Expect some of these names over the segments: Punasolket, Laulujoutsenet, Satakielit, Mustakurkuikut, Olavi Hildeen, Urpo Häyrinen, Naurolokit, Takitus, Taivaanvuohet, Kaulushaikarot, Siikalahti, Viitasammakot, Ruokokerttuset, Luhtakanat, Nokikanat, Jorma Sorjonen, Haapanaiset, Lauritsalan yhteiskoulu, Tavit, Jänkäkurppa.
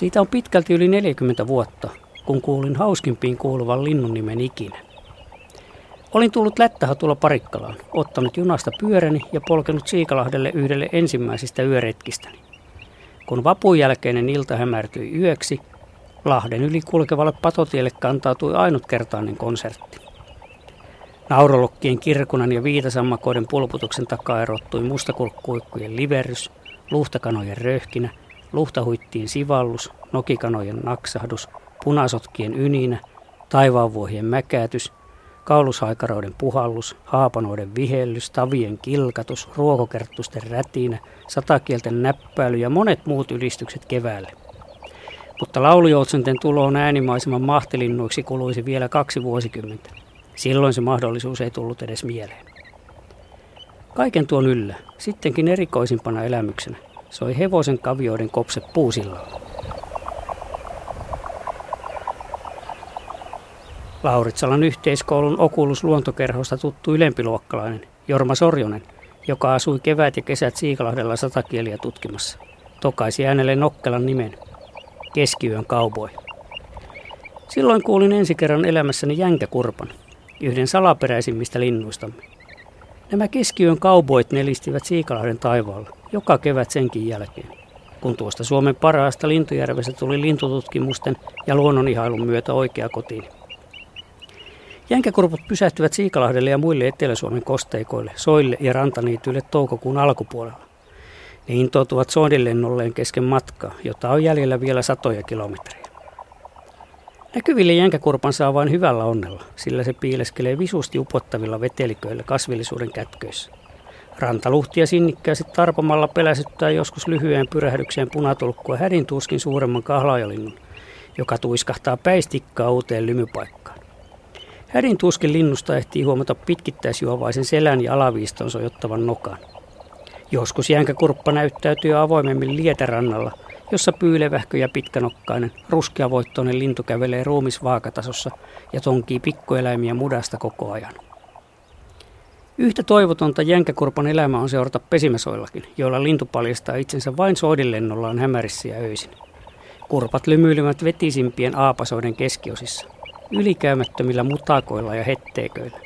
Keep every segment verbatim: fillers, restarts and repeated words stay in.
Siitä on pitkälti yli neljäkymmentä vuotta, kun kuulin hauskimpiin kuuluvan linnun nimen ikinä. Olin tullut Lättähatulla Parikkalaan, ottanut junasta pyöräni ja polkenut Siikalahdelle yhdelle ensimmäisistä yöretkistäni. Kun vapun jälkeinen ilta hämärtyi yöksi, Lahden yli kulkevalle patotielle kantautui ainutkertainen konsertti. Naurolokkien kirkunan ja viitasammakoiden pulputuksen takaa erottui mustakurkuikkujen liverys, luhtakanojen röhkinä, luhtahuittien sivallus, nokikanojen naksahdus, punasotkien yninä, taivaanvuohien mäkätys, kaulushaikaroiden puhallus, haapanoiden vihellys, tavien kilkatus, ruokokerttusten rätinä, satakielten näppäily ja monet muut ylistykset keväälle. Mutta laulujoutsenten tuloon äänimaiseman mahtilinnuiksi kuluisi vielä kaksi vuosikymmentä. Silloin se mahdollisuus ei tullut edes mieleen. Kaiken tuon yllä, sittenkin erikoisimpana elämyksenä, soi hevosen kavioiden kopse puusillalla. Lauritsalan yhteiskoulun Okulus luontokerhosta tuttu ylempiluokkalainen Jorma Sorjonen, joka asui kevät ja kesät Siikalahdella Satakieliä tutkimassa, tokaisi äänelle Nokkelan nimen, Keskiyön kauboi. Silloin kuulin ensi kerran elämässäni jänkäkurpan, yhden salaperäisimmistä linnuistamme. Nämä keskiyön kauboit nelistivät Siikalahden taivaalla, joka kevät senkin jälkeen, kun tuosta Suomen parhaasta Lintujärvestä tuli lintututkimusten ja luonnonihailun myötä oikea kotiin. Jänkäkurput pysähtyvät Siikalahdelle ja muille Etelä-Suomen kosteikoille, soille ja rantaniityille toukokuun alkupuolella. Ne intoutuvat soidilennolleen kesken matkaa, jota on jäljellä vielä satoja kilometrejä. Näkyville jänkäkurpan saa vain hyvällä onnella, sillä se piileskelee visusti upottavilla veteliköillä kasvillisuuden kätköissä. Rantaluhtia sinnikkäästi tarpomalla peläsyttää joskus lyhyeen pyrähdykseen punatulkkua hädintuskin suuremman kahlaajalinnun, joka tuiskahtaa päistikkaa uuteen lymypaikkaan. Hädintuskin linnusta ehtii huomata pitkittäisjuovaisen selän ja alaviiston sojottavan nokan. Joskus jänkäkurppa näyttäytyy avoimemmin lieterannalla, jossa pyylevähkö ja pitkänokkainen, ruskeavoittoinen lintu kävelee ruumisvaakatasossa ja tonkii pikkueläimiä mudasta koko ajan. Yhtä toivotonta jänkäkurpan elämä on seurata pesimäsoillakin, joilla lintu paljastaa itsensä vain soidillennollaan hämärissä ja öisin. Kurpat lymyilevät vetisimpien aapasoiden keskiosissa, ylikäymättömillä mutakoilla ja hetteiköillä.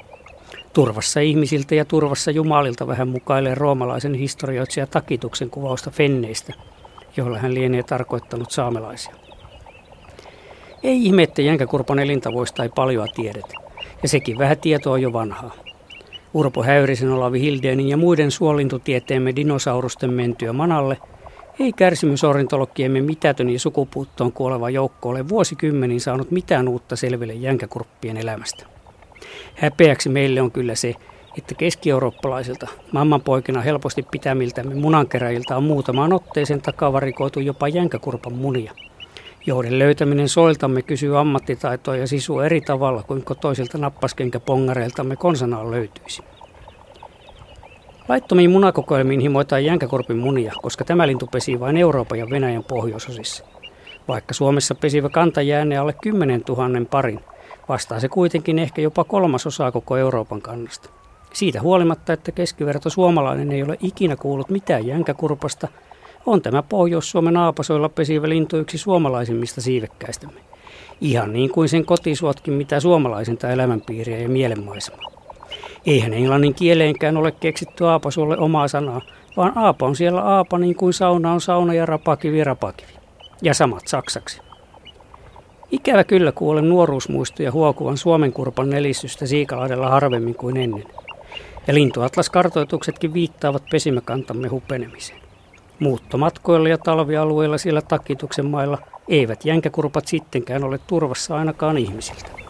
Turvassa ihmisiltä ja turvassa jumalilta vähän mukailee roomalaisen historioitsija Takituksen kuvausta fenneistä, jolla hän lienee tarkoittanut saamelaisia. Ei ihme, että jänkäkurpan elintavoista ei paljoa tiedetä, ja sekin vähän tietoa jo vanhaa. Urpo Häyrisen, Olavi Hildeenin ja muiden suolintutieteemme dinosaurusten mentyä manalle ei kärsimysorintolokkiemme mitätön ja sukupuuttoon kuoleva joukko ole vuosikymmeniin saanut mitään uutta selville jänkäkurppien elämästä. Häpeäksi meille on kyllä se, että keski-eurooppalaisilta, mammanpoikina helposti pitämiltämme munankeräjiltä on muutamaan otteeseen takavarikoitu jopa jänkäkurpan munia, joiden löytäminen soiltamme kysyy ammattitaitoa ja sisua eri tavalla kuin kotoisilta nappaskenkäpongareiltamme konsanaan löytyisi. Laittomiin munakokoelmiin himoitaan jänkäkurpin munia, koska tämä lintu pesii vain Euroopan ja Venäjän pohjoisosissa. Vaikka Suomessa pesivä kanta jäänee alle kymmenen tuhannen parin, vastaa se kuitenkin ehkä jopa kolmasosaa koko Euroopan kannasta. Siitä huolimatta, että keskiverto suomalainen ei ole ikinä kuullut mitään jänkäkurpasta, on tämä Pohjois-Suomen aapasoilla pesivä lintu yksi suomalaisimmista siivekkäistämme. Ihan niin kuin sen kotisuotkin mitä suomalaisinta elämänpiiriä ja mielenmaisemaa. Eihän englannin kieleenkään ole keksitty aapasuolle omaa sanaa, vaan aapa on siellä aapa niin kuin sauna on sauna ja rapakivi rapakivi. Ja samat saksaksi. Ikävä kyllä kuulen nuoruusmuistoja huokuvan suomenkurpan nelistystä Siikalahdella harvemmin kuin ennen. Ja lintuatlaskartoituksetkin viittaavat pesimäkantamme hupenemiseen. Muuttomatkoilla ja talvialueilla siellä Takituksen mailla eivät jänkäkurpat sittenkään ole turvassa ainakaan ihmisiltä.